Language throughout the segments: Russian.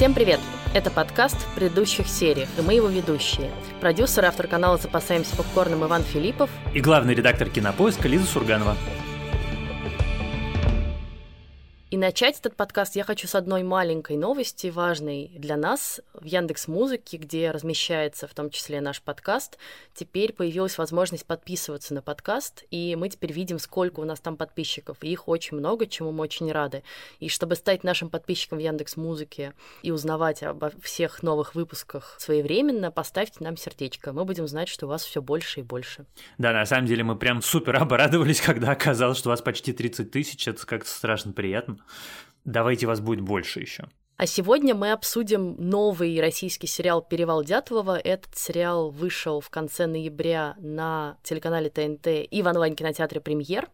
Всем привет! Это подкаст в предыдущих сериях, и мы его ведущие. Продюсер, автор канала «Запасаемся попкорном» Иван Филиппов и главный редактор «Кинопоиска» Лиза Сурганова. И начать этот подкаст я хочу с одной маленькой новости, важной для нас. В Яндекс.Музыке, где размещается в том числе наш подкаст, теперь появилась возможность подписываться на подкаст, и мы теперь видим, сколько у нас там подписчиков. И их очень много, чему мы очень рады. И чтобы стать нашим подписчиком в Яндекс.Музыке и узнавать обо всех новых выпусках своевременно, поставьте нам сердечко. Мы будем знать, что у вас все больше и больше. Да, на самом деле мы прям супер обрадовались, когда оказалось, что у вас почти 30 тысяч. Это как-то страшно приятно. Давайте вас будет больше еще. А сегодня мы обсудим новый российский сериал «Перевал Дятлова». Этот сериал вышел в конце ноября на телеканале ТНТ и в онлайн-кинотеатре «Премьер».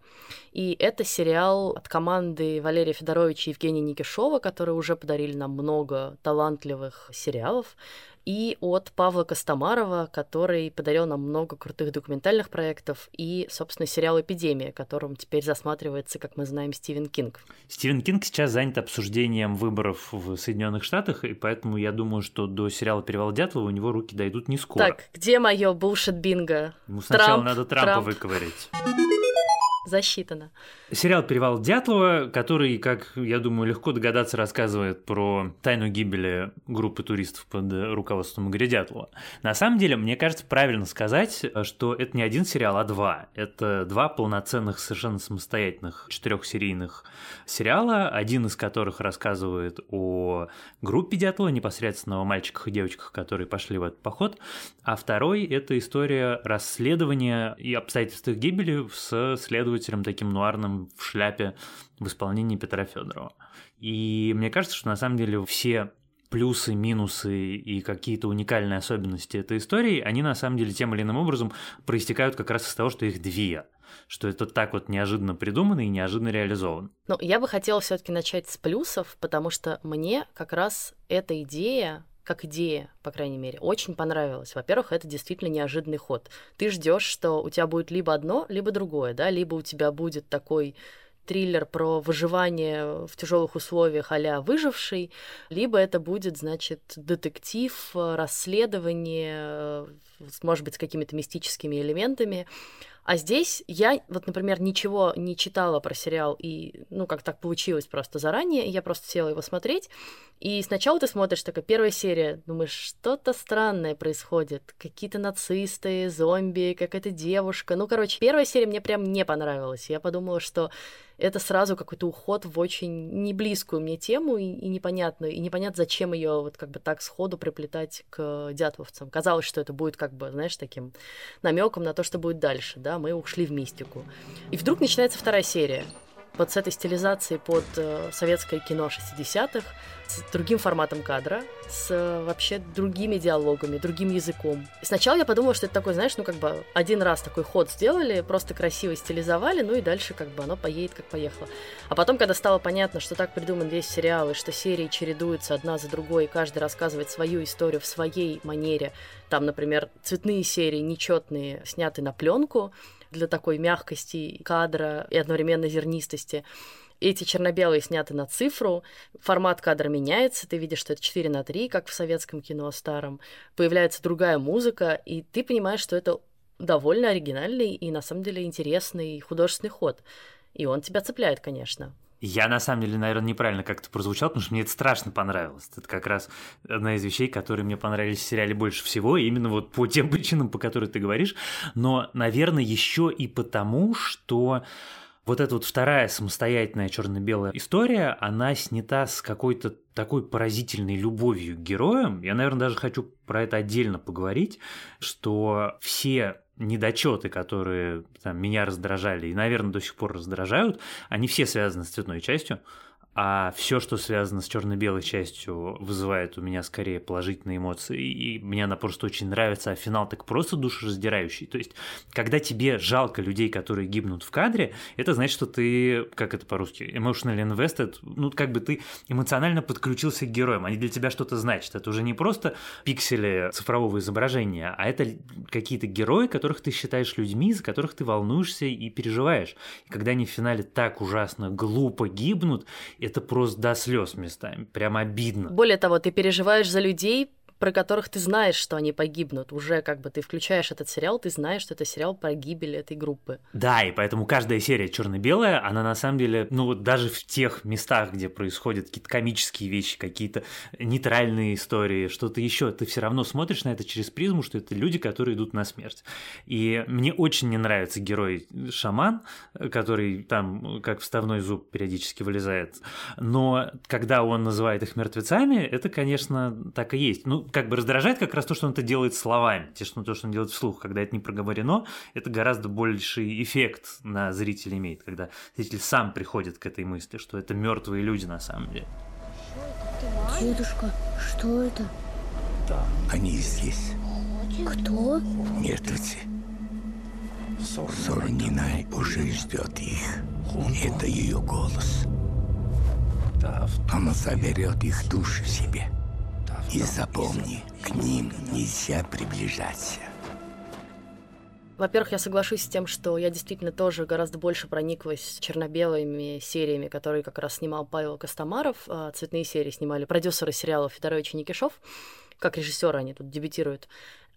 И это сериал от команды Валерия Федоровича и Евгения Никишова, которые уже подарили нам много талантливых сериалов, и от Павла Костомарова, который подарил нам много крутых документальных проектов, и, собственно, сериал «Эпидемия», которым теперь засматривается, как мы знаем, Стивен Кинг. Стивен Кинг сейчас занят обсуждением выборов в Соединенных Штатах, и поэтому я думаю, что до сериала «Перевал Дятлова» у него руки дойдут не скоро. Так, где моё булшит бинго? Ну, сначала Трамп, надо Трампа выковырять. Засчитано. Сериал «Перевал Дятлова», который, как, я думаю, легко догадаться, рассказывает про тайну гибели группы туристов под руководством Игоря Дятлова. На самом деле, мне кажется, правильно сказать, что это не один сериал, а два. Это два полноценных, совершенно самостоятельных четырехсерийных сериала, один из которых рассказывает о группе Дятлова, непосредственно о мальчиках и девочках, которые пошли в этот поход, а второй – это история расследования и обстоятельств их гибели с следователем таким нуарным в шляпе в исполнении Петра Федорова. И мне кажется, что на самом деле все плюсы, минусы и какие-то уникальные особенности этой истории, они на самом деле тем или иным образом проистекают как раз из того, что их две. Что это так вот неожиданно придумано и неожиданно реализовано. Но я бы хотела все-таки начать с плюсов, потому что мне как раз эта идея, как идея, по крайней мере, очень понравилась. Во-первых, это действительно неожиданный ход. Ты ждешь, что у тебя будет либо одно, либо другое, да, либо у тебя будет такой триллер про выживание в тяжелых условиях а-ля «Выживший», либо это будет, значит, детектив, расследование, может быть, с какими-то мистическими элементами. А здесь я, вот, например, ничего не читала про сериал, и, ну, как так получилось просто заранее, я просто села его смотреть, и сначала ты смотришь, такая первая серия, думаешь, что-то странное происходит, какие-то нацисты, зомби, какая-то девушка, ну, короче, первая серия мне прям не понравилась, я подумала, что это сразу какой-то уход в очень неблизкую мне тему и непонятную, и непонятно, зачем ее вот как бы так сходу приплетать к дятловцам. Казалось, что это будет как бы, знаешь, таким намеком на то, что будет дальше, да, мы ушли в мистику. И вдруг начинается вторая серия. Вот с этой стилизацией под советское кино 60-х, с другим форматом кадра, с вообще другими диалогами, другим языком. И сначала я подумала, что это такой, знаешь, ну как бы один раз такой ход сделали, просто красиво стилизовали, ну и дальше как бы оно поедет, как поехало. А потом, когда стало понятно, что так придуман весь сериал, и что серии чередуются одна за другой, и каждый рассказывает свою историю в своей манере, там, например, цветные серии, нечетные, сняты на пленку, для такой мягкости кадра и одновременно зернистости. Эти черно-белые сняты на цифру, формат кадра меняется, ты видишь, что это 4:3, как в советском кино старом, появляется другая музыка, и ты понимаешь, что это довольно оригинальный и, на самом деле, интересный художественный ход. И он тебя цепляет, конечно. Я, на самом деле, наверное, неправильно как-то прозвучал, потому что мне это страшно понравилось. Это как раз одна из вещей, которые мне понравились в сериале больше всего, именно вот по тем причинам, по которым ты говоришь. Но, наверное, еще и потому, что вот эта вот вторая самостоятельная черно-белая история, она снята с какой-то такой поразительной любовью к героям. Я, наверное, даже хочу про это отдельно поговорить, что все недочеты, которые там меня раздражали и, наверное, до сих пор раздражают, они все связаны с цветной частью, а все, что связано с черно-белой частью, вызывает у меня скорее положительные эмоции, и мне она просто очень нравится, а финал так просто душераздирающий. То есть, когда тебе жалко людей, которые гибнут в кадре, это значит, что ты, как это по-русски, emotional invested, ну, как бы ты эмоционально подключился к героям, они для тебя что-то значат. Это уже не просто пиксели цифрового изображения, а это какие-то герои, которых ты считаешь людьми, за которых ты волнуешься и переживаешь. И когда они в финале так ужасно глупо гибнут, это просто до слез местами, прям обидно. Более того, ты переживаешь за людей, про которых ты знаешь, что они погибнут. Уже как бы ты включаешь этот сериал, ты знаешь, что это сериал про гибель этой группы. Да, и поэтому каждая серия черно-белая, она на самом деле, ну вот даже в тех местах, где происходят какие-то комические вещи, какие-то нейтральные истории, что-то еще, ты все равно смотришь на это через призму, что это люди, которые идут на смерть. И мне очень не нравится герой-шаман, который там как вставной зуб периодически вылезает. Но когда он называет их мертвецами, это, конечно, так и есть. Ну, как бы раздражает как раз то, что он это делает словами, то, что он делает вслух. Когда это не проговорено, это гораздо больший эффект на зрителя имеет, когда зритель сам приходит к этой мысли, что это мертвые люди на самом деле. Дедушка, что это? Да. Они здесь. Кто? Мертвецы. Сурганина уже ждет их. Это ее голос. Она заберет их души себе. И запомни, к ним нельзя приближаться. Во-первых, я соглашусь с тем, что я действительно тоже гораздо больше прониклась черно-белыми сериями, которые как раз снимал Павел Костомаров. Цветные серии снимали продюсеры сериалов Федорович и Никишов. Как режиссеры они тут дебютируют.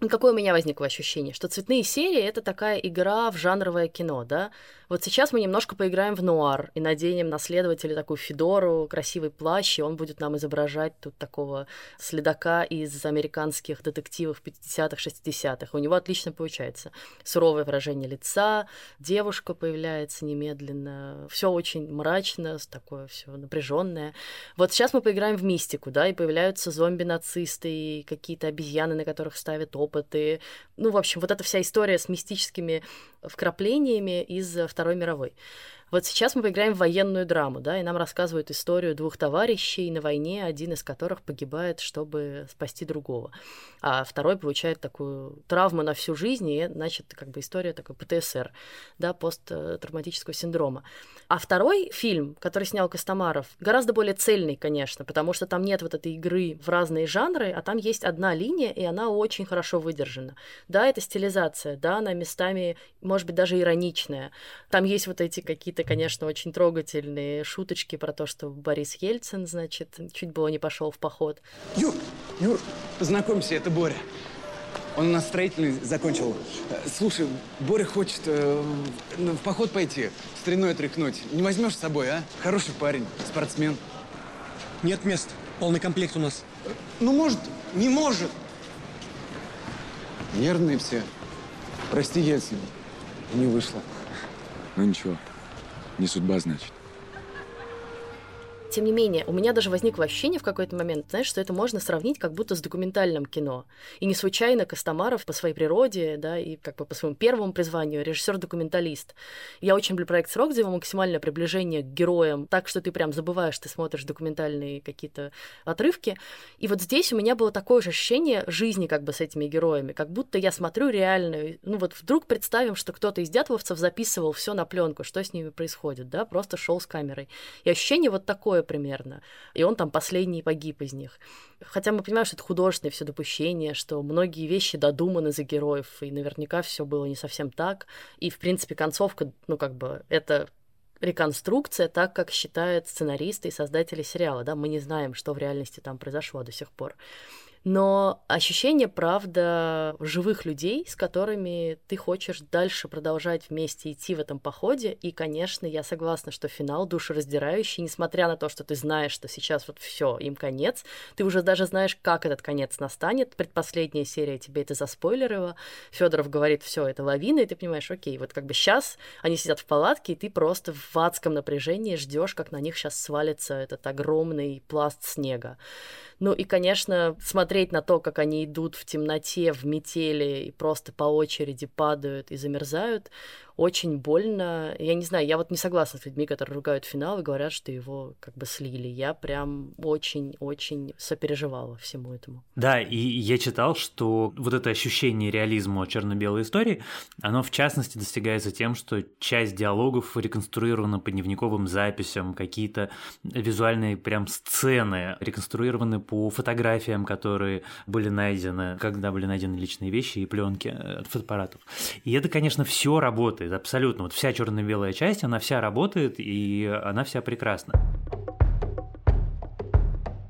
Какое у меня возникло ощущение, что цветные серии — это такая игра в жанровое кино, да? Вот сейчас мы немножко поиграем в нуар и наденем на следователя такую федору, красивый плащ, и он будет нам изображать тут такого следака из американских детективов 50-х, 60-х. У него отлично получается. Суровое выражение лица, девушка появляется немедленно, все очень мрачно, такое все напряженное. Вот сейчас мы поиграем в мистику, да, и появляются зомби-нацисты, и какие-то обезьяны, на которых ставят опыт. Ну, в общем, вот эта вся история с мистическими вкраплениями из Второй мировой. Вот сейчас мы поиграем в военную драму, да, и нам рассказывают историю двух товарищей на войне, один из которых погибает, чтобы спасти другого, а второй получает такую травму на всю жизнь, и, значит, как бы история такой ПТСР, да, посттравматического синдрома. А второй фильм, который снял Костомаров, гораздо более цельный, конечно, потому что там нет вот этой игры в разные жанры, а там есть одна линия, и она очень хорошо выдержана. Да, это стилизация, да, она местами, может быть, даже ироничная. Там есть вот эти какие-то, конечно, очень трогательные шуточки про то, что Борис Ельцин, значит, чуть было не пошел в поход. Юр, знакомься, это Боря. Он у нас строительный закончил. Слушай, Боря хочет в поход пойти, стариной тряхнуть. Не возьмешь с собой, а? Хороший парень, спортсмен. Нет мест, полный комплект у нас. Ну, может, не может. Нервные все. Прости, Ельцин, не вышло. Ну, ничего. Не судьба, значит. Тем не менее, у меня даже возникло ощущение в какой-то момент, знаешь, что это можно сравнить как будто с документальным кино. И не случайно Костомаров по своей природе, да, и как бы по своему первому призванию режиссер-документалист. Я очень люблю проект «Срок», где его максимальное приближение к героям, так что ты прям забываешь, ты смотришь документальные какие-то отрывки. И вот здесь у меня было такое же ощущение жизни как бы с этими героями, как будто я смотрю реальную. Ну вот вдруг представим, что кто-то из дятловцев записывал все на пленку, что с ними происходит, да, просто шел с камерой. И ощущение вот такое примерно. И он там последний погиб из них. Хотя мы понимаем, что это художественное все допущение, что многие вещи додуманы за героев, и наверняка все было не совсем так. И, в принципе, концовка, ну, как бы, это реконструкция, так как считают сценаристы и создатели сериала, да, мы не знаем, что в реальности там произошло до сих пор. Но ощущение, правда, живых людей, с которыми ты хочешь дальше продолжать вместе идти в этом походе. И, конечно, я согласна, что финал душераздирающий, несмотря на то, что ты знаешь, что сейчас вот все, им конец, ты уже даже знаешь, как этот конец настанет. Предпоследняя серия тебе это заспойлерила. Федоров говорит: все, это лавина, и ты понимаешь, окей, вот как бы сейчас они сидят в палатке, и ты просто в адском напряжении ждешь, как на них сейчас свалится этот огромный пласт снега. Ну и, конечно, смотреть на то, как они идут в темноте, в метели, и просто по очереди падают и замерзают, очень больно. Я не знаю, я вот не согласна с людьми, которые ругают финал и говорят, что его как бы слили. Я прям очень-очень сопереживала всему этому. Да, и я читал, что вот это ощущение реализма черно-белой истории, оно в частности достигается тем, что часть диалогов реконструирована по дневниковым записям, какие-то визуальные прям сцены реконструированы по фотографиям, которые были найдены, когда были найдены личные вещи и пленки от фотоаппаратов. И это, конечно, все работает абсолютно. Вот вся черно-белая часть, она вся работает, и она вся прекрасна.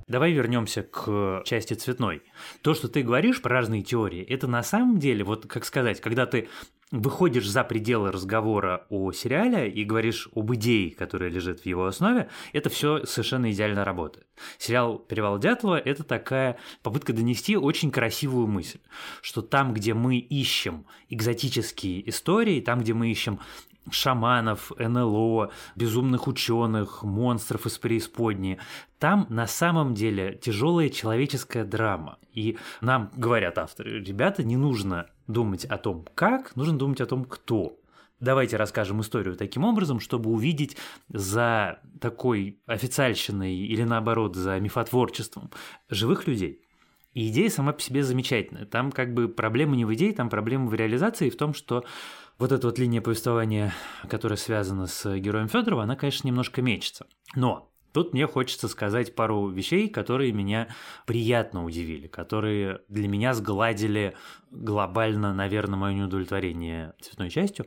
Давай вернемся к части цветной. То, что ты говоришь про разные теории, это на самом деле, вот как сказать, когда ты выходишь за пределы разговора о сериале и говоришь об идее, которая лежит в его основе, это все совершенно идеально работает. Сериал «Перевал Дятлова» — это такая попытка донести очень красивую мысль, что там, где мы ищем экзотические истории, там, где мы ищем шаманов, НЛО, безумных ученых, монстров из преисподней, там на самом деле тяжелая человеческая драма. И нам говорят авторы: ребята, не нужно думать о том, как, нужно думать о том, кто. Давайте расскажем историю таким образом, чтобы увидеть за такой официальщиной или наоборот за мифотворчеством живых людей. И идея сама по себе замечательная. Там как бы проблема не в идее, там проблема в реализации, в том, что вот эта вот линия повествования, которая связана с героем Федорова, она, конечно, немножко мечется. Но тут мне хочется сказать пару вещей, которые меня приятно удивили, которые для меня сгладили глобально, наверное, мое неудовлетворение цветной частью.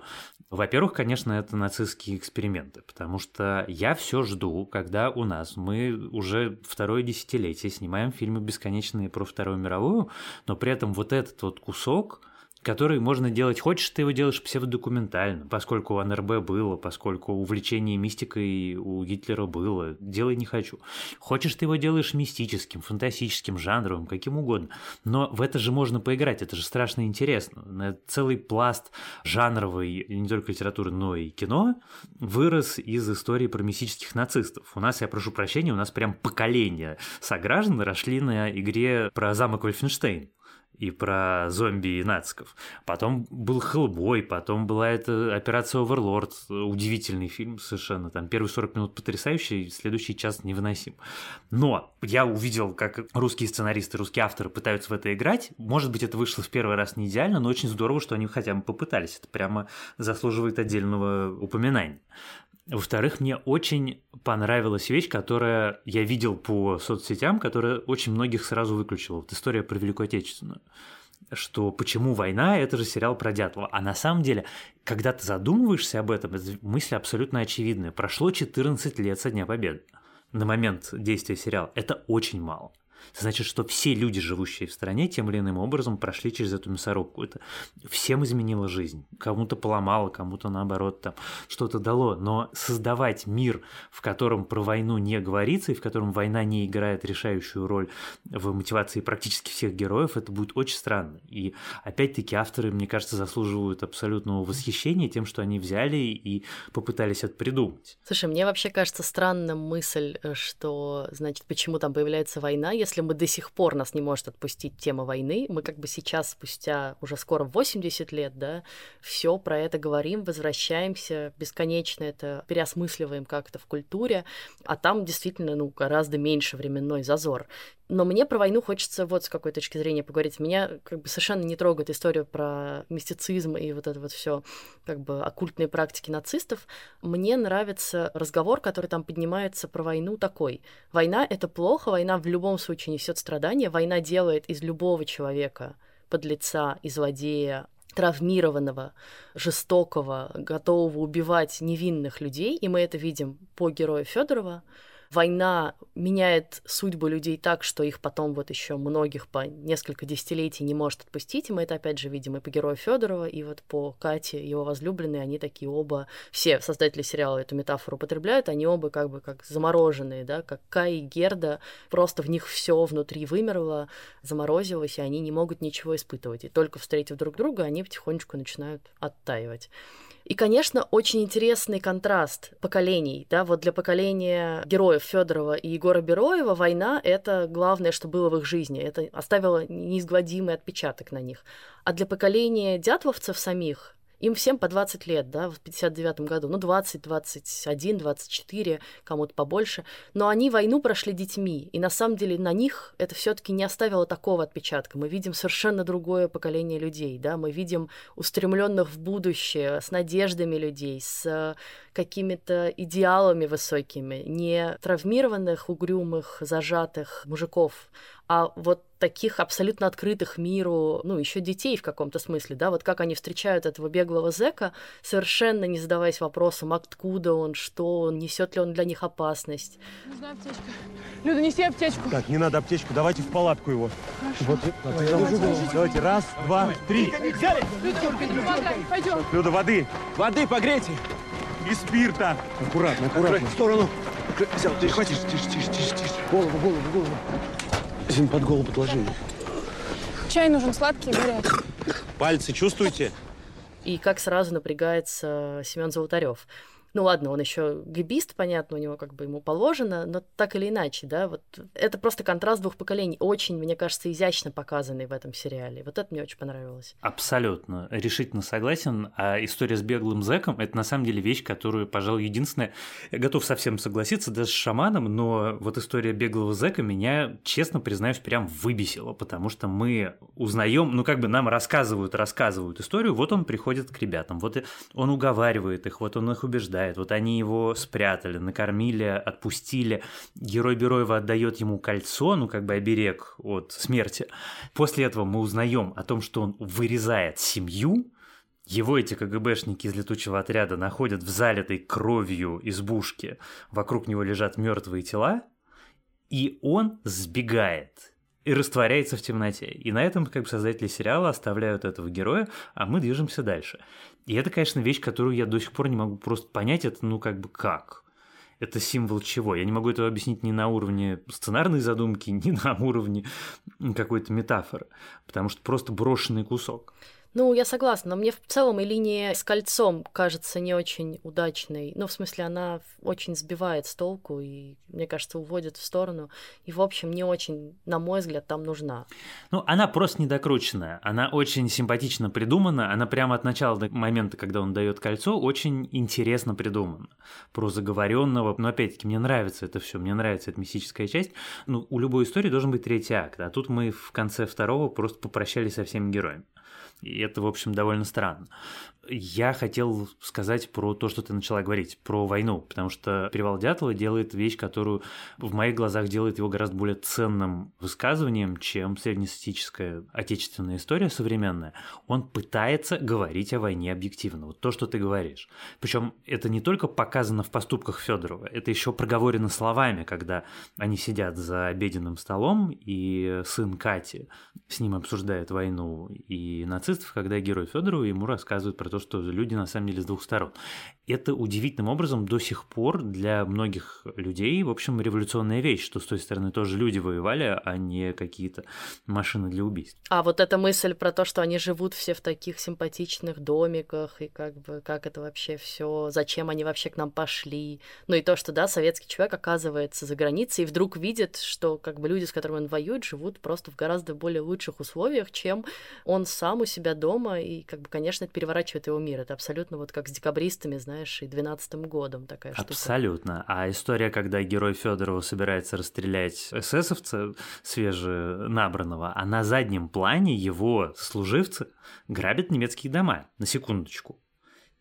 Во-первых, конечно, это нацистские эксперименты, потому что я все жду, когда у нас, мы уже второе десятилетие снимаем фильмы бесконечные про Вторую мировую, но при этом вот этот вот кусок, который можно делать, хочешь ты его делаешь псевдодокументально, поскольку у НРБ было, поскольку увлечение мистикой у Гитлера было, делай не хочу. Хочешь ты его делаешь мистическим, фантастическим, жанровым, каким угодно, но в это же можно поиграть, это же страшно интересно. Это целый пласт жанровой не только литературы, но и кино вырос из истории про мистических нацистов. У нас, я прошу прощения, у нас прям поколения сограждан росли на игре про замок Вольфенштейн и про зомби и нациков. Потом был «Хеллбой», потом была эта «Операция Оверлорд», удивительный фильм совершенно, там первые 40 минут потрясающий, следующий час невыносим. Но я увидел, как русские сценаристы, русские авторы пытаются в это играть. Может быть, это вышло в первый раз не идеально, но очень здорово, что они хотя бы попытались. Это прямо заслуживает отдельного упоминания. Во-вторых, мне очень понравилась вещь, которую я видел по соцсетям, которая очень многих сразу выключила. Вот история про Великую Отечественную. Что «Почему война?» — это же сериал про Дятлова. А на самом деле, когда ты задумываешься об этом, мысль абсолютно очевидная. Прошло 14 лет со Дня Победы на момент действия сериала. Это очень мало. Это значит, что все люди, живущие в стране, тем или иным образом прошли через эту мясорубку. Это всем изменило жизнь. Кому-то поломало, кому-то, наоборот, там что-то дало. Но создавать мир, в котором про войну не говорится, и в котором война не играет решающую роль в мотивации практически всех героев, это будет очень странно. И, опять-таки, авторы, мне кажется, заслуживают абсолютного восхищения тем, что они взяли и попытались это придумать. Слушай, мне вообще кажется странным мысль, что, значит, почему там появляется война, если мы до сих пор, нас не может отпустить тема войны, мы как бы сейчас, спустя уже скоро 80 лет, да, все про это говорим, возвращаемся, бесконечно это переосмысливаем как-то в культуре, а там действительно, ну, гораздо меньше временной зазор. Но мне про войну хочется вот с какой точки зрения поговорить. Меня как бы совершенно не трогает история про мистицизм и вот это вот все как бы оккультные практики нацистов. Мне нравится разговор, который там поднимается про войну такой. Война — это плохо, война в любом случае несет страдания, война делает из любого человека подлеца и злодея, травмированного, жестокого, готового убивать невинных людей, и мы это видим по герою Федорова. Война меняет судьбу людей так, что их потом вот еще многих по несколько десятилетий не может отпустить. И мы это опять же видим и по герою Федорова, и вот по Кате, его возлюбленной, они такие оба, все создатели сериала эту метафору употребляют, они оба как бы как замороженные, да, как Кай и Герда, просто в них все внутри вымерло, заморозилось, и они не могут ничего испытывать. И только встретив друг друга, они потихонечку начинают оттаивать. И, конечно, очень интересный контраст поколений, да, вот для поколения героев Федорова и Егора Бероева война — это главное, что было в их жизни, это оставило неизгладимый отпечаток на них. А для поколения дятловцев самих, им всем по 20 лет, да, в 59-м году, ну, 20, 21, 24, кому-то побольше, но они войну прошли детьми, и на самом деле на них это все-таки не оставило такого отпечатка. Мы видим совершенно другое поколение людей, да, мы видим устремленных в будущее, с надеждами людей, с какими-то идеалами высокими, не травмированных, угрюмых, зажатых мужиков, а вот таких абсолютно открытых миру, ну, еще детей в каком-то смысле, да, вот как они встречают этого беглого зэка, совершенно не задаваясь вопросом, откуда он, что он, несет ли он для них опасность. Нужна аптечка. Люда, неси аптечку. Так, не надо аптечку, давайте в палатку его. Вот, давайте, раз, два, три. Люда, Люда, воды. Воды погрейте. И спирта. Аккуратно, аккуратно. В сторону. Взял, ты хватишь. Тише. Голову, голову. Зин, под голову подложили. Чай нужен сладкий, горячий. Пальцы чувствуете? И как сразу напрягается Семён Золотарёв. Ну ладно, он еще гибист, понятно, у него как бы ему положено, но так или иначе, да, вот это просто контраст двух поколений, очень, мне кажется, изящно показанный в этом сериале. Вот это мне очень понравилось. Абсолютно, решительно согласен. А история с беглым зэком – это на самом деле вещь, которую, пожалуй, единственная, я готов совсем согласиться, даже с шаманом, но вот история беглого зэка меня, честно признаюсь, прям выбесила, потому что мы узнаем, ну как бы нам рассказывают историю, вот он приходит к ребятам, вот он уговаривает их, вот он их убеждает. Вот они его спрятали, накормили, отпустили. Герой Бероева отдает ему кольцо, ну как бы оберег от смерти. После этого мы узнаем о том, что он вырезает семью. Его эти КГБшники из летучего отряда находят в залитой кровью избушке. Вокруг него лежат мертвые тела. И он сбегает. И растворяется в темноте. И на этом, как бы, создатели сериала оставляют этого героя, а мы движемся дальше. И это, конечно, вещь, которую я до сих пор не могу просто понять. Это, ну, как бы, как? Это символ чего? Я не могу этого объяснить ни на уровне сценарной задумки, ни на уровне какой-то метафоры. Потому что просто брошенный кусок. Ну, я согласна, но мне в целом и линия с кольцом кажется не очень удачной. Ну, в смысле, она очень сбивает с толку и, мне кажется, уводит в сторону. И, в общем, не очень, на мой взгляд, там нужна. Ну, она просто недокрученная. Она очень симпатично придумана. Она прямо от начала до момента, когда он дает кольцо, очень интересно придумана. Про заговоренного. Но, опять-таки, мне нравится это все, мне нравится эта мистическая часть. Ну, у любой истории должен быть третий акт. А тут мы в конце второго просто попрощались со всеми героями. И это, в общем, довольно странно. Я хотел сказать про то, что ты начала говорить, про войну, потому что «Перевал Дятлова» делает вещь, которую в моих глазах делает его гораздо более ценным высказыванием, чем среднестатистическая отечественная история современная. Он пытается говорить о войне объективно, вот то, что ты говоришь. Причем это не только показано в поступках Федорова, это еще проговорено словами, когда они сидят за обеденным столом, и сын Кати с ним обсуждает войну и нацистов, когда герой Федорова ему рассказывает про то, что люди на самом деле с двух сторон. Это удивительным образом до сих пор для многих людей, в общем, революционная вещь, что с той стороны тоже люди воевали, а не какие-то машины для убийств. А вот эта мысль про то, что они живут все в таких симпатичных домиках, и как бы как это вообще все, зачем они вообще к нам пошли. Ну и то, что, да, советский человек оказывается за границей и вдруг видит, что как бы люди, с которыми он воюет, живут просто в гораздо более лучших условиях, чем он сам у себя дома, и как бы, конечно, это переворачивает его мир. Это абсолютно вот как с декабристами, знаешь, и 12-м годом такая штука. Абсолютно. А история, когда герой Федорова собирается расстрелять эсэсовца свеженабранного, а на заднем плане его служивцы грабят немецкие дома. На секундочку.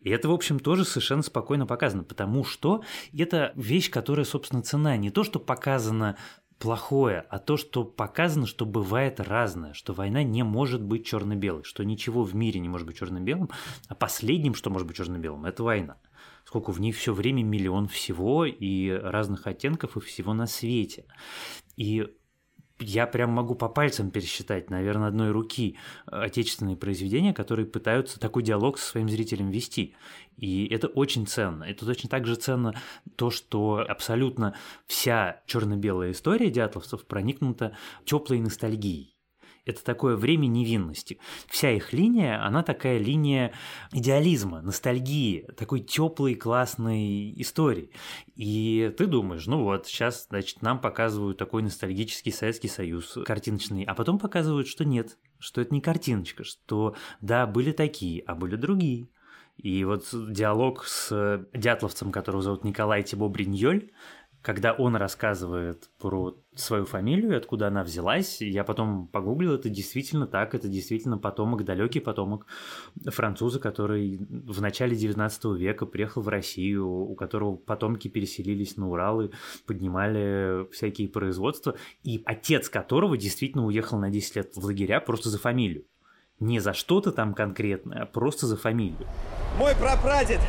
И это, в общем, тоже совершенно спокойно показано, потому что это вещь, которая, собственно, цена. Не то, что показано плохое, а то, что показано, что бывает разное, что война не может быть черно-белой, что ничего в мире не может быть черно-белым, а последним, что может быть черно-белым, это война. Сколько в ней все время миллион всего и разных оттенков и всего на свете. И я прям могу по пальцам пересчитать, наверное, одной руки отечественные произведения, которые пытаются такой диалог со своим зрителем вести. И это очень ценно. Это точно так же ценно то, что абсолютно вся черно-белая история дятловцев проникнута теплой ностальгией. Это такое время невинности. Вся их линия, она такая линия идеализма, ностальгии, такой теплой, классной истории. И ты думаешь, ну вот, сейчас, значит, нам показывают такой ностальгический Советский Союз картиночный, а потом показывают, что нет, что это не картиночка, что да, были такие, а были другие. И вот диалог с дятловцем, которого зовут Николай Тибо-Бриньёль, когда он рассказывает про свою фамилию, откуда она взялась. Я потом погуглил, это действительно так, это действительно потомок, далекий потомок француза, который в начале 19 века приехал в Россию, у которого потомки переселились на Урал и поднимали всякие производства, и отец которого действительно уехал на 10 лет в лагеря просто за фамилию. Не за что-то там конкретное, а просто за фамилию. Мой прапрадед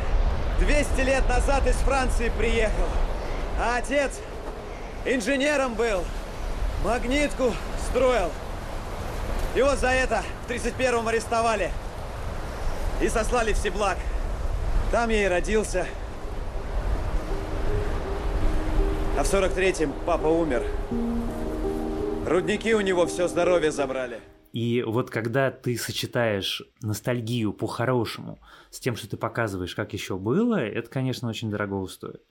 200 лет назад из Франции приехал, а отец... инженером был, магнитку строил. Его за это в 31-м арестовали и сослали в Сиблак. Там я и родился. А в 43-м папа умер. Рудники у него все здоровье забрали. И вот когда ты сочетаешь ностальгию по-хорошему с тем, что ты показываешь, как еще было, это, конечно, очень дорого стоит.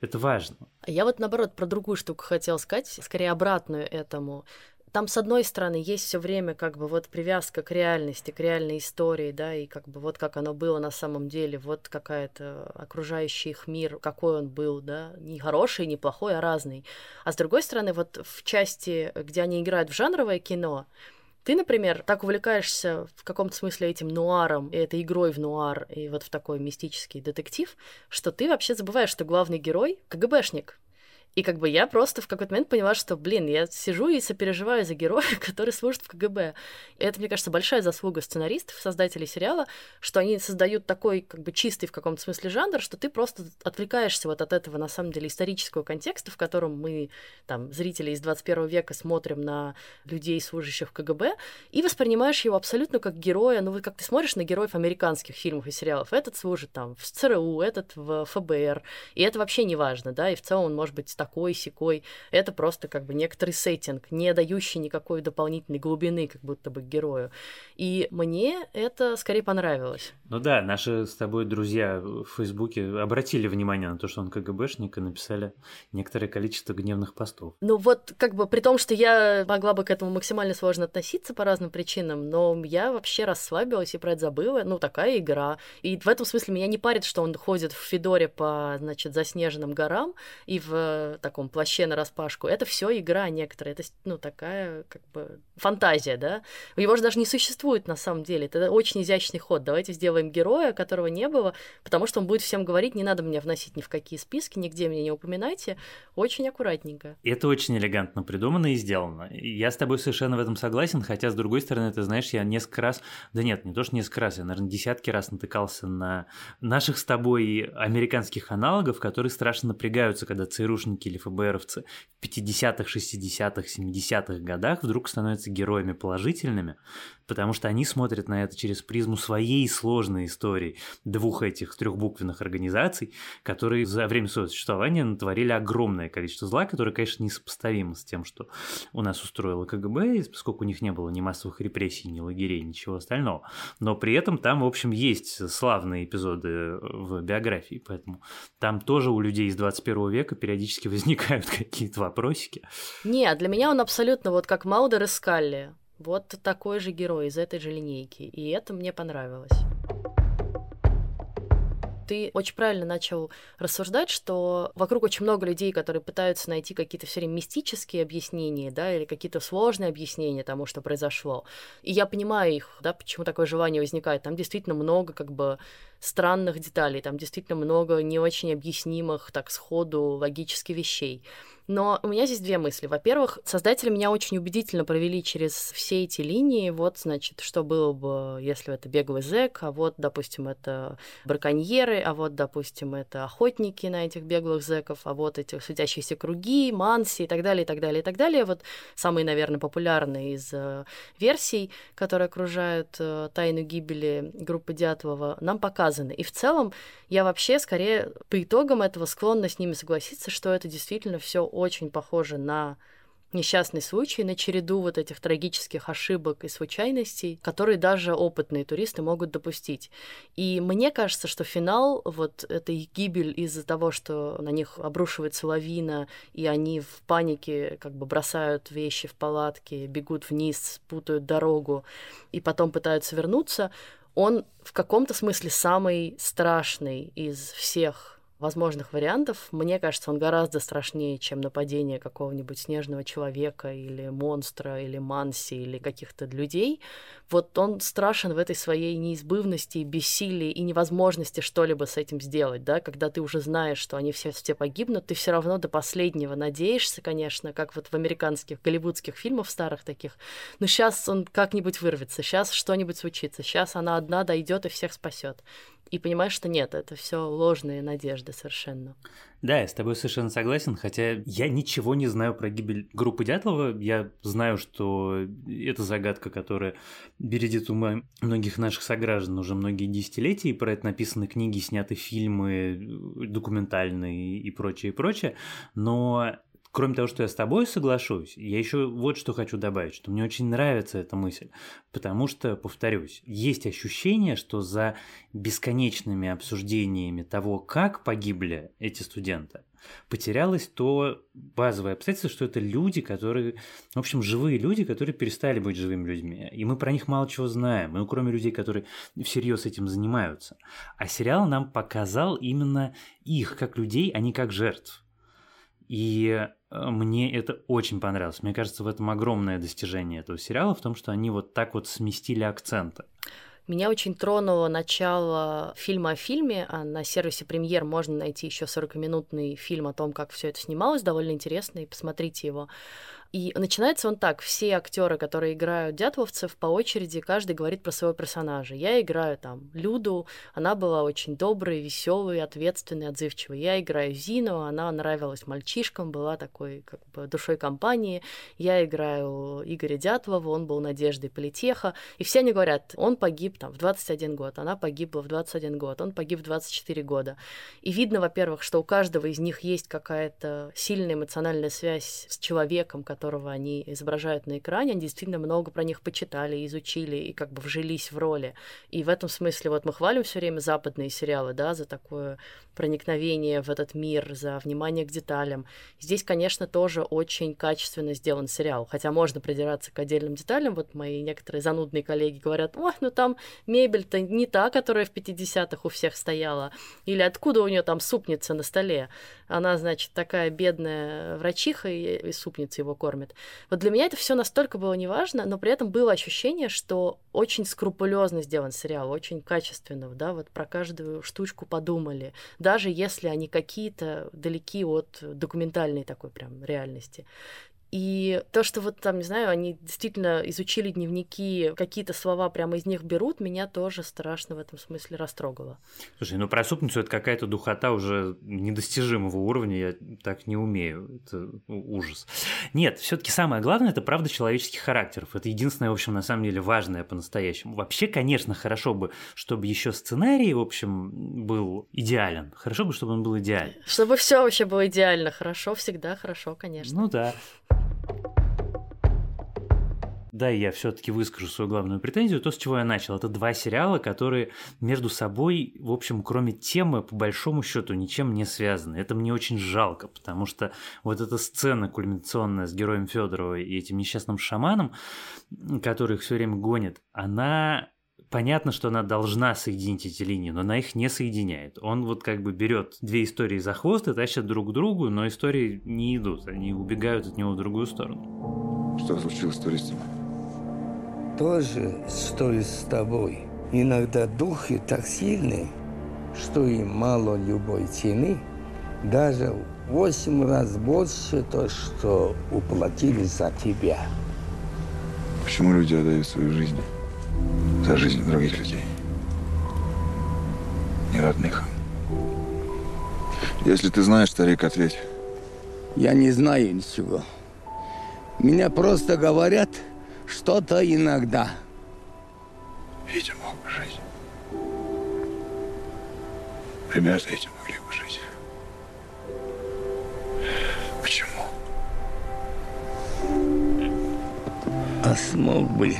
Это важно. Я вот, наоборот, про другую штуку хотела сказать, скорее обратную этому. Там, с одной стороны, есть все время как бы вот привязка к реальности, к реальной истории, да, и как бы вот как оно было на самом деле, вот какая-то окружающий их мир, какой он был, да, не хороший, не плохой, а разный. А с другой стороны, вот в части, где они играют в жанровое кино, ты, например, так увлекаешься в каком-то смысле этим нуаром, и этой игрой в нуар, и вот в такой мистический детектив, что ты вообще забываешь, что главный герой — КГБшник. И как бы я просто в какой-то момент поняла, что, блин, я сижу и сопереживаю за героя, который служит в КГБ. И это, мне кажется, большая заслуга сценаристов, создателей сериала, что они создают такой как бы чистый в каком-то смысле жанр, что ты просто отвлекаешься вот от этого, на самом деле, исторического контекста, в котором мы, там, зрители из 21 века смотрим на людей, служащих в КГБ, и воспринимаешь его абсолютно как героя. Ну, как ты смотришь на героев американских фильмов и сериалов. Этот служит там в ЦРУ, этот в ФБР. И это вообще не важно, да, и в целом он может быть такой-сякой. Это просто как бы некоторый сеттинг, не дающий никакой дополнительной глубины как будто бы к герою. И мне это скорее понравилось. Ну да, наши с тобой друзья в Фейсбуке обратили внимание на то, что он КГБшник, и написали некоторое количество гневных постов. Ну вот как бы при том, что я могла бы к этому максимально сложно относиться по разным причинам, но я вообще расслабилась и про это забыла. Ну такая игра. И в этом смысле меня не парит, что он ходит в федоре по, значит, заснеженным горам и в таком плаще нараспашку. Это все игра некоторая, это, ну, такая как бы фантазия, да? Его же даже не существует на самом деле. Это очень изящный ход. Давайте сделаем героя, которого не было, потому что он будет всем говорить, не надо меня вносить ни в какие списки, нигде меня не упоминайте. Очень аккуратненько. Это очень элегантно придумано и сделано. Я с тобой совершенно в этом согласен, хотя, с другой стороны, ты знаешь, я несколько раз, да нет, не то что несколько раз, я, наверное, десятки раз натыкался на наших с тобой американских аналогов, которые страшно напрягаются, когда ЦРУшники или ФБРовцы в 50-х, 60-х, 70-х годах вдруг становятся героями положительными, потому что они смотрят на это через призму своей сложной истории двух этих трехбуквенных организаций, которые за время своего существования натворили огромное количество зла, которое, конечно, несопоставимо с тем, что у нас устроило КГБ, поскольку у них не было ни массовых репрессий, ни лагерей, ничего остального. Но при этом там, в общем, есть славные эпизоды в биографии, поэтому там тоже у людей из 21 века периодически возникают какие-то вопросики. Нет, для меня он абсолютно вот как Маудер и Скалли. Вот такой же герой из этой же линейки. И это мне понравилось. Ты очень правильно начал рассуждать, что вокруг очень много людей, которые пытаются найти какие-то все время мистические объяснения, да, или какие-то сложные объяснения тому, что произошло. И я понимаю их, да, почему такое желание возникает. Там действительно много как бы странных деталей, там действительно много не очень объяснимых так сходу логически вещей. Но у меня здесь две мысли. Во-первых, создатели меня очень убедительно провели через все эти линии. Вот, значит, что было бы, если это беглый зэк, а вот, допустим, это браконьеры, а вот, допустим, это охотники на этих беглых зэков, а вот эти светящиеся круги, манси и так далее, и так далее, и так далее. Вот самые, наверное, популярные из версий, которые окружают тайну гибели группы Дятлова, нам показаны. И в целом я вообще, скорее, по итогам этого склонна с ними согласиться, что это действительно все очень похоже на несчастный случай, на череду вот этих трагических ошибок и случайностей, которые даже опытные туристы могут допустить. И мне кажется, что финал, вот эта их гибель из-за того, что на них обрушивается лавина, и они в панике как бы бросают вещи в палатки, бегут вниз, путают дорогу, и потом пытаются вернуться, он в каком-то смысле самый страшный из всех возможных вариантов. Мне кажется, он гораздо страшнее, чем нападение какого-нибудь снежного человека или монстра, или манси, или каких-то людей. Вот он страшен в этой своей неизбывности, бессилии и невозможности что-либо с этим сделать, да, когда ты уже знаешь, что они все погибнут, ты все равно до последнего надеешься, конечно, как вот в американских, голливудских фильмах старых таких, но сейчас он как-нибудь вырвется, сейчас что-нибудь случится, сейчас она одна дойдет и всех спасет. И понимаешь, что нет, это все ложные надежды совершенно. Да, я с тобой совершенно согласен, хотя я ничего не знаю про гибель группы Дятлова. Я знаю, что это загадка, которая бередит умы многих наших сограждан уже многие десятилетия, и про это написаны книги, сняты фильмы, документальные и прочее, прочее. Но кроме того, что я с тобой соглашусь, я еще вот что хочу добавить, что мне очень нравится эта мысль, потому что, повторюсь, есть ощущение, что за бесконечными обсуждениями того, как погибли эти студенты, потерялось то базовое обстоятельство, что это люди, которые, в общем, живые люди, которые перестали быть живыми людьми. И мы про них мало чего знаем, ну, кроме людей, которые всерьез этим занимаются. А сериал нам показал именно их как людей, а не как жертв. И мне это очень понравилось. Мне кажется, в этом огромное достижение этого сериала, в том, что они вот так вот сместили акценты. Меня очень тронуло начало фильма о фильме. На сервисе «Премьер» можно найти еще 40-минутный фильм о том, как все это снималось, довольно интересный, посмотрите его. И начинается он так. Все актеры, которые играют дятловцев, по очереди каждый говорит про своего персонажа. Я играю там Люду, она была очень доброй, веселой, ответственной, отзывчивой. Я играю Зину, она нравилась мальчишкам, была такой как бы душой компании. Я играю Игоря Дятлова, он был надеждой политеха. И все они говорят, он погиб там в 21 год, она погибла в 21 год, он погиб в 24 года. И видно, во-первых, что у каждого из них есть какая-то сильная эмоциональная связь с человеком, которого они изображают на экране, они действительно много про них почитали, изучили и как бы вжились в роли. И в этом смысле вот мы хвалим все время западные сериалы, да, за такое проникновение в этот мир, за внимание к деталям. Здесь, конечно, тоже очень качественно сделан сериал, хотя можно придираться к отдельным деталям. Вот мои некоторые занудные коллеги говорят, ой, ну там мебель-то не та, которая в 50-х у всех стояла, или откуда у нее там супница на столе. Она, значит, такая бедная врачиха и супница его кормит. Вот для меня это все настолько было неважно, но при этом было ощущение, что очень скрупулезно сделан сериал, очень качественно, да, вот про каждую штучку подумали, даже если они какие-то далеки от документальной такой прям реальности. И то, что вот там, не знаю, они действительно изучили дневники, какие-то слова прямо из них берут, меня тоже страшно в этом смысле растрогало. Слушай, ну про супницу это какая-то духота уже недостижимого уровня, я так не умею, это ужас. Нет, все-таки самое главное – это правда человеческих характеров, это единственное, в общем, на самом деле важное по-настоящему. Вообще, конечно, хорошо бы, чтобы еще сценарий, в общем, был идеален, хорошо бы, чтобы он был идеален. Чтобы все вообще было идеально, хорошо, всегда хорошо, конечно. Ну да. Да, я все-таки выскажу свою главную претензию. То, с чего я начал, это два сериала, которые между собой, в общем, кроме темы, по большому счету, ничем не связаны. Это мне очень жалко, потому что вот эта сцена кульминационная с героем Федорова и этим несчастным шаманом, который их все время гонит, она... Понятно, что она должна соединить эти линии, но она их не соединяет. Он вот как бы берет две истории за хвост и тащит друг к другу, но истории не идут, они убегают от него в другую сторону. Что случилось с туристом? Тоже, что ли, с тобой? Иногда духи так сильны, что и мало любой тени, даже 8 раз больше то, что уплатили за тебя. Почему люди отдают свою жизнь? За жизнь других людей. Не родных. Если ты знаешь, старик, ответь. Я не знаю ничего. Меня просто говорят что-то иногда. Эти могут жить. Ребята, эти могли бы жить. Почему? А смог бы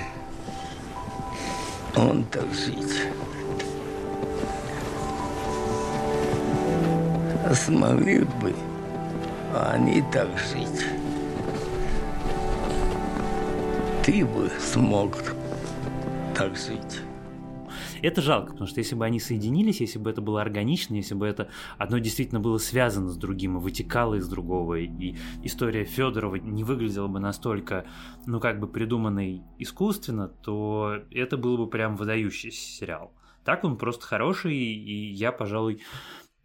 он так жить? А смогли бы они так жить? Ты бы смог так жить. Это жалко, потому что если бы они соединились, если бы это было органично, если бы это одно действительно было связано с другим и вытекало из другого, и история Федорова не выглядела бы настолько, ну, как бы придуманной искусственно, то это было бы прям выдающийся сериал. Так он просто хороший, и я, пожалуй,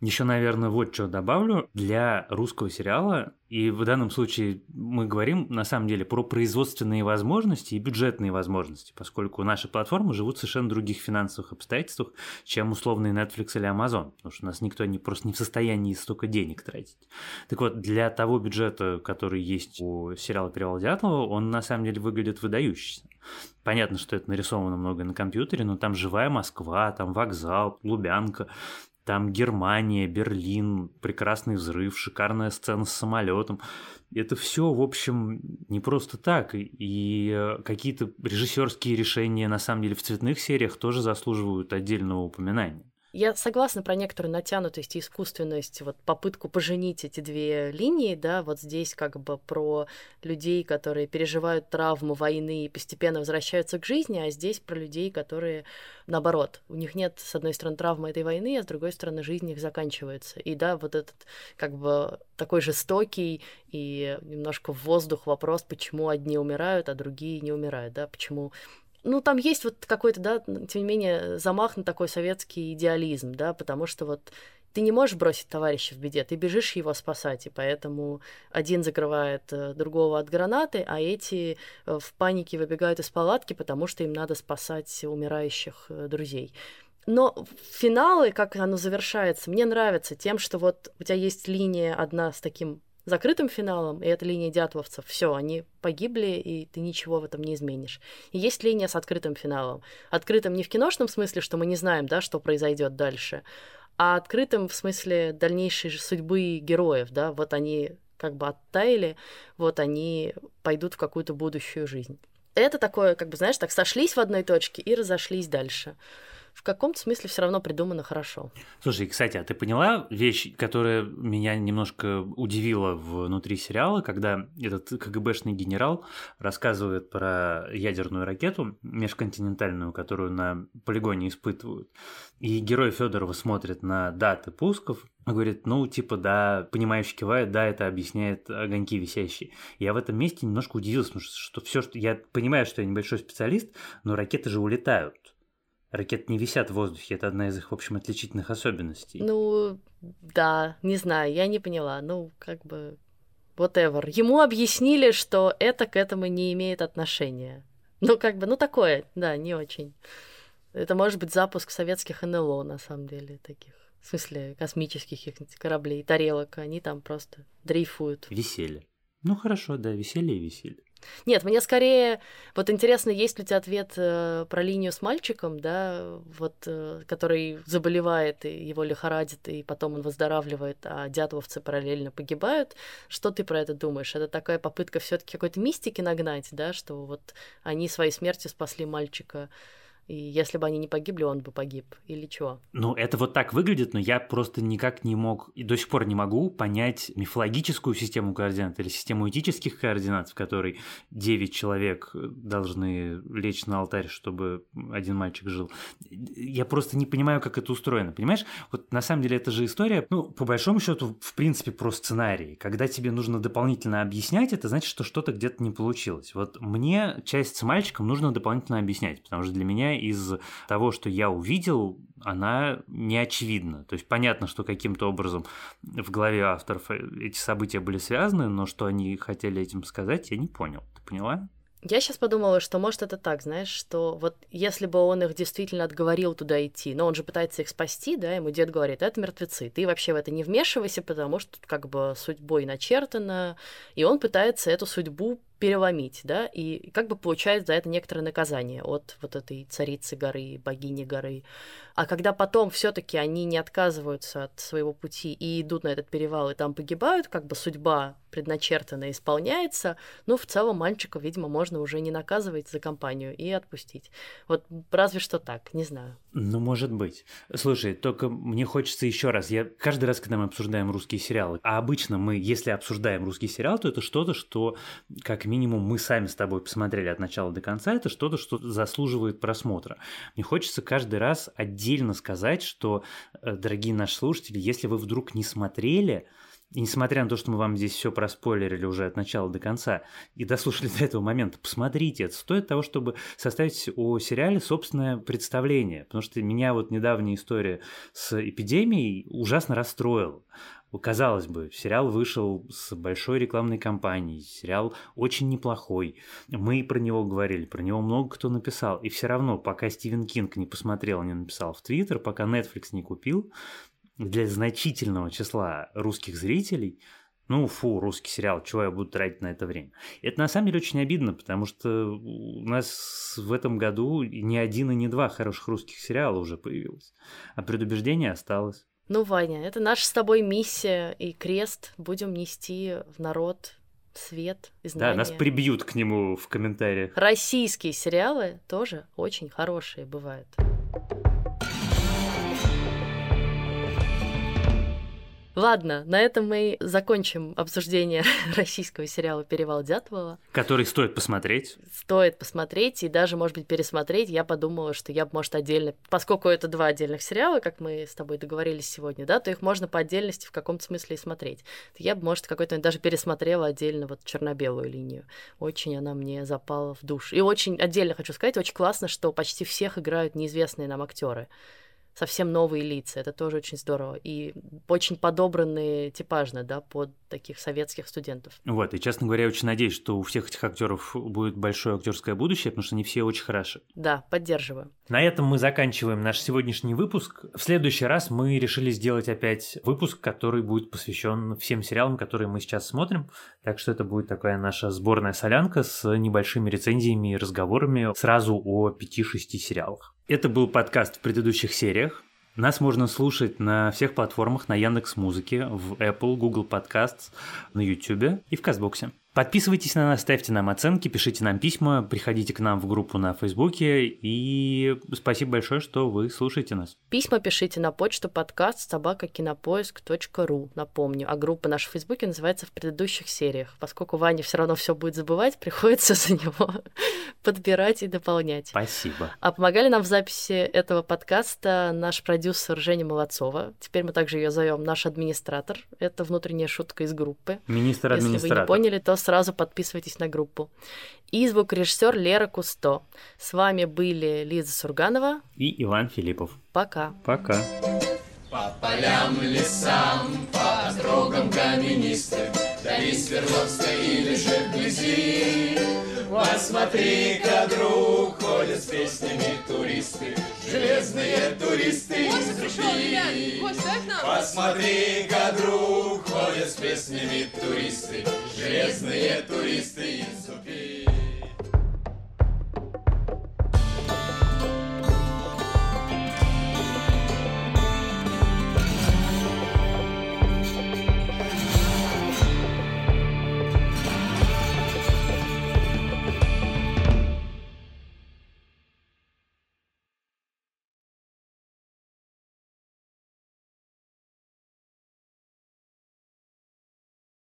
еще, наверное, вот что добавлю. Для русского сериала, и в данном случае мы говорим, на самом деле, про производственные возможности и бюджетные возможности, поскольку наши платформы живут в совершенно других финансовых обстоятельствах, чем условный Netflix или Amazon, потому что у нас никто просто не в состоянии столько денег тратить. Так вот, для того бюджета, который есть у сериала «Перевал Дятлова», он, на самом деле, выглядит выдающийся. Понятно, что это нарисовано много на компьютере, но там живая Москва, там вокзал, Лубянка, там Германия, Берлин, прекрасный взрыв, шикарная сцена с самолетом. Это все, в общем, не просто так. И какие-то режиссерские решения, на самом деле, в цветных сериях тоже заслуживают отдельного упоминания. Я согласна про некоторую натянутость и искусственность, вот попытку поженить эти две линии, да, вот здесь как бы про людей, которые переживают травму войны и постепенно возвращаются к жизни, а здесь про людей, которые, наоборот, у них нет, с одной стороны, травмы этой войны, а с другой стороны, жизнь их заканчивается. И да, вот этот как бы такой жестокий и немножко в воздух вопрос, почему одни умирают, а другие не умирают, да, почему... Ну, там есть вот какой-то, да, тем не менее, замах на такой советский идеализм, да, потому что вот ты не можешь бросить товарища в беде, ты бежишь его спасать, и поэтому один закрывает другого от гранаты, а эти в панике выбегают из палатки, потому что им надо спасать умирающих друзей. Но финалы, как оно завершается, мне нравится тем, что вот у тебя есть линия одна с таким закрытым финалом, и это линия дятловцев. Все, они погибли, и ты ничего в этом не изменишь. И есть линия с открытым финалом. Открытым не в киношном смысле, что мы не знаем, да, что произойдет дальше, а открытым в смысле дальнейшей же судьбы героев, да, вот они как бы оттаяли, вот они пойдут в какую-то будущую жизнь. Это такое, как бы, знаешь, так сошлись в одной точке и разошлись дальше. В каком-то смысле все равно придумано хорошо. Слушай, кстати, а ты поняла вещь, которая меня немножко удивила внутри сериала, когда этот КГБшный генерал рассказывает про ядерную ракету межконтинентальную, которую на полигоне испытывают, и герой Федорова смотрит на даты пусков, говорит, ну, типа, да, понимающе кивает, да, это объясняет огоньки висящие. Я в этом месте немножко удивился, потому что все, что я понимаю, что я небольшой специалист, но ракеты же улетают. Ракеты не висят в воздухе, это одна из их, в общем, отличительных особенностей. Ну, да, не знаю, я не поняла, ну, как бы, whatever. Ему объяснили, что это к этому не имеет отношения. Ну, как бы, ну, такое, да, не очень. Это может быть запуск советских НЛО, на самом деле, таких, в смысле, космических их кораблей, тарелок, они там просто дрейфуют. Висели. Ну, хорошо, да, висели и висели. Нет, мне скорее... Вот интересно, есть ли у тебя ответ про линию с мальчиком, да, вот, который заболевает, и его лихорадит, и потом он выздоравливает, а дятловцы параллельно погибают. Что ты про это думаешь? Это такая попытка все таки какой-то мистики нагнать, да, что вот они своей смертью спасли мальчика, и если бы они не погибли, он бы погиб, или чего? Ну, это вот так выглядит, но я просто никак не мог, и до сих пор не могу понять мифологическую систему координат или систему этических координат, в которой 9 человек должны лечь на алтарь, чтобы один мальчик жил. Я просто не понимаю, как это устроено, понимаешь? Вот на самом деле это же история, ну, по большому счету, в принципе, про сценарий. Когда тебе нужно дополнительно объяснять, это значит, что что-то где-то не получилось. Вот мне часть с мальчиком нужно дополнительно объяснять, потому что для меня из того, что я увидел, она не очевидна. То есть понятно, что каким-то образом в голове авторов эти события были связаны, но что они хотели этим сказать, я не понял. Ты поняла? Я сейчас подумала, что, может, это так, знаешь, что вот если бы он их действительно отговорил туда идти, но он же пытается их спасти, да, ему дед говорит, это мертвецы, ты вообще в это не вмешивайся, потому что тут как бы судьбой начертано, и он пытается эту судьбу переломить, да, и как бы получает за это некоторое наказание от вот этой царицы горы, богини горы. А когда потом все-таки они не отказываются от своего пути и идут на этот перевал, и там погибают, как бы судьба предначертанная исполняется, но в целом мальчика, видимо, можно уже не наказывать за компанию и отпустить. Вот разве что так, не знаю. Ну, может быть. Слушай, только мне хочется еще раз, я каждый раз, когда мы обсуждаем русские сериалы, а обычно мы, если обсуждаем русский сериал, то это что-то, что как минимум минимум мы сами с тобой посмотрели от начала до конца, это что-то, что заслуживает просмотра. Мне хочется каждый раз отдельно сказать, что, дорогие наши слушатели, если вы вдруг не смотрели, и несмотря на то, что мы вам здесь все проспойлерили уже от начала до конца и дослушали до этого момента, посмотрите, это стоит того, чтобы составить о сериале собственное представление. Потому что меня вот недавняя история с «Эпидемией» ужасно расстроила. Казалось бы, сериал вышел с большой рекламной кампанией, сериал очень неплохой, мы про него говорили, про него много кто написал, и все равно, пока Стивен Кинг не посмотрел, не написал в Твиттер, пока Netflix не купил, для значительного числа русских зрителей, ну фу, русский сериал, чего я буду тратить на это время. Это на самом деле очень обидно, потому что у нас в этом году ни один и ни два хороших русских сериала уже появилось, а предубеждение осталось. Ну, Ваня, это наша с тобой миссия и крест. Будем нести в народ свет и знания. Да, нас прибьют к нему в комментариях. Российские сериалы тоже очень хорошие бывают. Ладно, на этом мы закончим обсуждение российского сериала «Перевал Дятлова». Который стоит посмотреть. Стоит посмотреть и даже, может быть, пересмотреть. Я подумала, что я бы, может, отдельно... Поскольку это два отдельных сериала, как мы с тобой договорились сегодня, да, то их можно по отдельности в каком-то смысле и смотреть. Я бы, может, какой-то даже пересмотрела отдельно вот черно-белую линию. Очень она мне запала в душ. И очень отдельно хочу сказать, очень классно, что почти всех играют неизвестные нам актеры. Совсем новые лица, это тоже очень здорово. И очень подобранные типажно, да, под таких советских студентов. Вот, и, честно говоря, я очень надеюсь, что у всех этих актеров будет большое актерское будущее, потому что они все очень хороши. Да, поддерживаю. На этом мы заканчиваем наш сегодняшний выпуск. В следующий раз мы решили сделать опять выпуск, который будет посвящен всем сериалам, которые мы сейчас смотрим. Так что это будет такая наша сборная солянка с небольшими рецензиями и разговорами сразу о 5-6 сериалах. Это был подкаст в предыдущих сериях. Нас можно слушать на всех платформах, на Яндекс.Музыке, в Apple, Google Podcasts, на YouTube и в Кастбоксе. Подписывайтесь на нас, ставьте нам оценки, пишите нам письма, приходите к нам в группу на Фейсбуке. И спасибо большое, что вы слушаете нас. Письма пишите на почту podcast@kinopoisk.ru, напомню. А группа наша в Фейсбуке называется «В предыдущих сериях». Поскольку Ваня все равно все будет забывать, приходится за него подбирать и дополнять. Спасибо. А помогали нам в записи этого подкаста наш продюсер Женя Молодцова. Теперь мы также ее зовем наш администратор. Это внутренняя шутка из группы. Министр-администратор. Если вы не поняли, то сразу подписывайтесь на группу. И звукорежиссер Лера Кусто. С вами были Лиза Сурганова и Иван Филиппов. Пока. Пока. По полям, лесам, по дорогам каменистым, дали Свердловска или же вблизи. Посмотри-ка, друг, ходят с песнями туристы, железные туристы из России. Посмотри-ка, друг, ходят с песнями туристы, железные туристы из России.